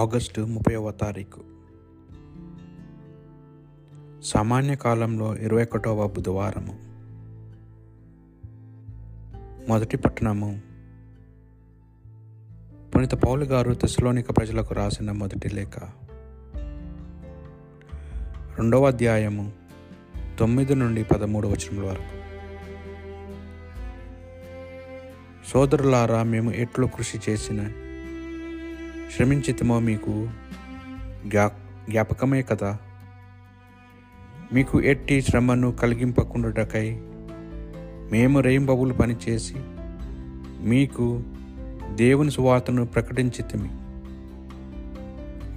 August 30వ తారీఖు సామాన్య కాలంలో 21వ బుధవారము. మొదటి పట్టణము పుణిత పౌలు గారు థెస్సలోనికా ప్రజలకు రాసిన మొదటి లేఖ, 2వ అధ్యాయము 9 నుండి 13 వచనముల వరకు. సోదరులారా, మేము ఎట్లు కృషి చేసిన శ్రమించితమో మీకు జ్ఞాపకమే కదా. మీకు ఎట్టి శ్రమను కలిగింపకుండాటకై మేము రేయింబవులు పనిచేసి మీకు దేవుని సువార్తను ప్రకటించితిమి.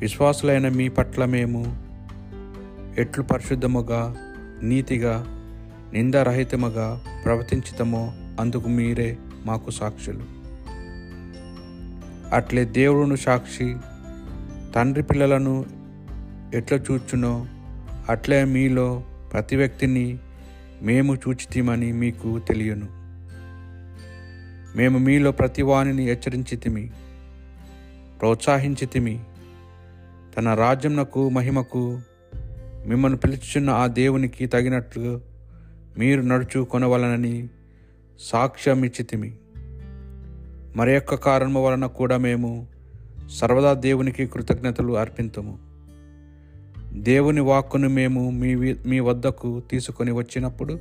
విశ్వాసులైన మీ పట్ల మేము ఎట్లు పరిశుద్ధముగా, నీతిగా, నిందారహితముగా ప్రవర్తించితమో అందుకు మీరే మాకు సాక్షులు. అట్లే దేవుడును సాక్షి. తండ్రి పిల్లలను ఎట్లా చూచునో అట్లే మీలో ప్రతి వ్యక్తిని మేము చూచితిమని మీకు తెలియను. మేము మీలో ప్రతి వానిని హెచ్చరించితిమి, ప్రోత్సహించితిమి. తన రాజ్యమునకు, మహిమకు మిమ్మల్ని పిలుచున్న ఆ దేవునికి తగినట్లు మీరు నడుచుకొనవలనని సాక్ష్యం ఇచ్చితిమి. మరి యొక్క కారణము వలన కూడా మేము సర్వదా దేవునికి కృతజ్ఞతలు అర్పింతుము. దేవుని వాక్కును మేము మీ వద్దకు తీసుకొని వచ్చినప్పుడు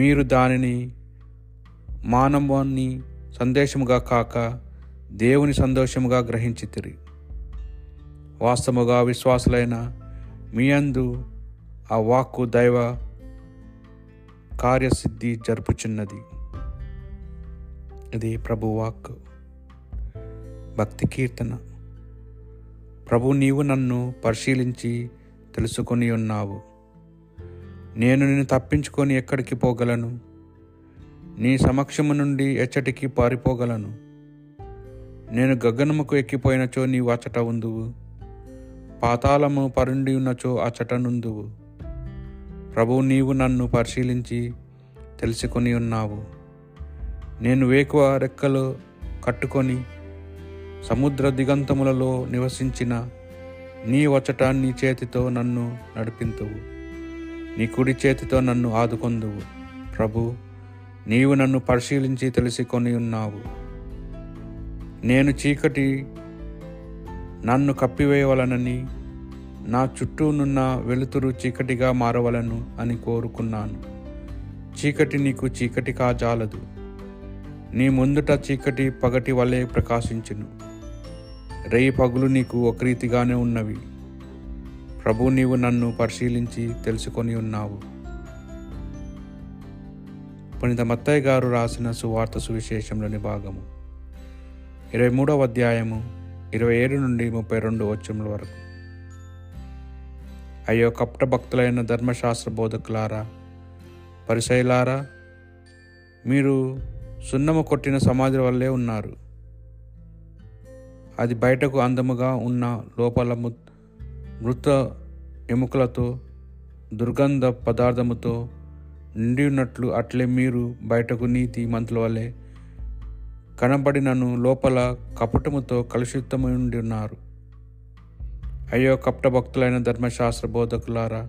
మీరు దానిని మానవాన్ని సందేశముగా కాక దేవుని సంతోషముగా గ్రహించితిరి. వాస్తవముగా విశ్వాసులైన మీ అందు ఆ వాక్కు దైవ కార్యసిద్ధి జరుపుచున్నది. ఇది ప్రభువాక్. భక్తి కీర్తన. ప్రభు, నీవు నన్ను పరిశీలించి తెలుసుకొని ఉన్నావు. నేను నిన్ను తప్పించుకొని ఎక్కడికి పోగలను? నీ సమక్షము నుండి ఎచ్చటికి పారిపోగలను? నేను గగనముకు ఎక్కిపోయినచో నీవు అచ్చట ఉందువు, పాతాళము పరుండి ఉన్నచో అచ్చట నుందువు. ప్రభు, నీవు నన్ను పరిశీలించి తెలుసుకొని ఉన్నావు. నేను వేకువ రెక్కలు కట్టుకొని సముద్ర దిగంతములలో నివసించిన నీ వచ్చట నీ చేతితో నన్ను నడిపింతువు, నీ కుడి చేతితో నన్ను ఆదుకొందువు. ప్రభు, నీవు నన్ను పరిశీలించి తెలుసుకొని ఉన్నావు. నేను చీకటి నన్ను కప్పివేయవలనని, నా చుట్టూనున్న వెలుతురు చీకటిగా మారవలను అని కోరుకున్నాను. చీకటి నీకు చీకటి కాజాలదు. నీ ముందుట చీకటి పగటి వలె ప్రకాశించును. రేయి పగులు నీకు ఒక రీతిగానే ఉన్నవి. ప్రభు, నీవు నన్ను పరిశీలించి తెలుసుకొని ఉన్నావు. పుణితమత్తయ్య గారు రాసిన సువార్త సువిశేషంలోని భాగము, 23వ అధ్యాయము 27 నుండి 32 వచనముల వరకు. అయ్యో కపట భక్తులైన ధర్మశాస్త్ర బోధకులారా, పరిసయ్యులారా, మీరు సున్నము కొట్టిన సమాధి వల్లే ఉన్నారు. అది బయటకు అందముగా ఉన్న లోపల మృత ఎముకలతో, దుర్గంధ పదార్థముతో నిండి ఉన్నట్లు అట్లే మీరు బయటకు నీతి మంతుల వలె కనబడినను లోపల కపటముతో కలుషితమై ఉండి ఉన్నారు. అయ్యో కపట భక్తులైన ధర్మశాస్త్ర బోధకులారా,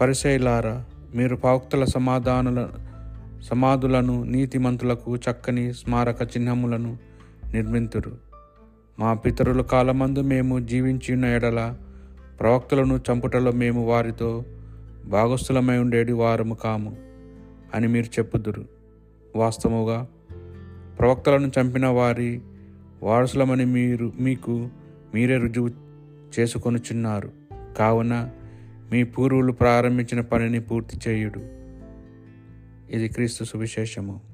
పరిసయ్యులారా, మీరు ప్రవక్తల సమాధులను నీతిమంతులకు చక్కని స్మారక చిహ్నములను నిర్మింతురు. మా పితరుల కాలమందు మేము జీవించిన ఎడల ప్రవక్తలను చంపుటలో మేము వారితో భాగస్థులమై ఉండేది వారము కాము అని మీరు చెప్పుదురు. వాస్తవముగా ప్రవక్తలను చంపిన వారి వారసులమని మీరే రుజువు చేసుకొనుచున్నారు. కావున మీ పూర్వులు ప్రారంభించిన పనిని పూర్తి చేయుడు. ఇది క్రీస్తు సువిశేషము.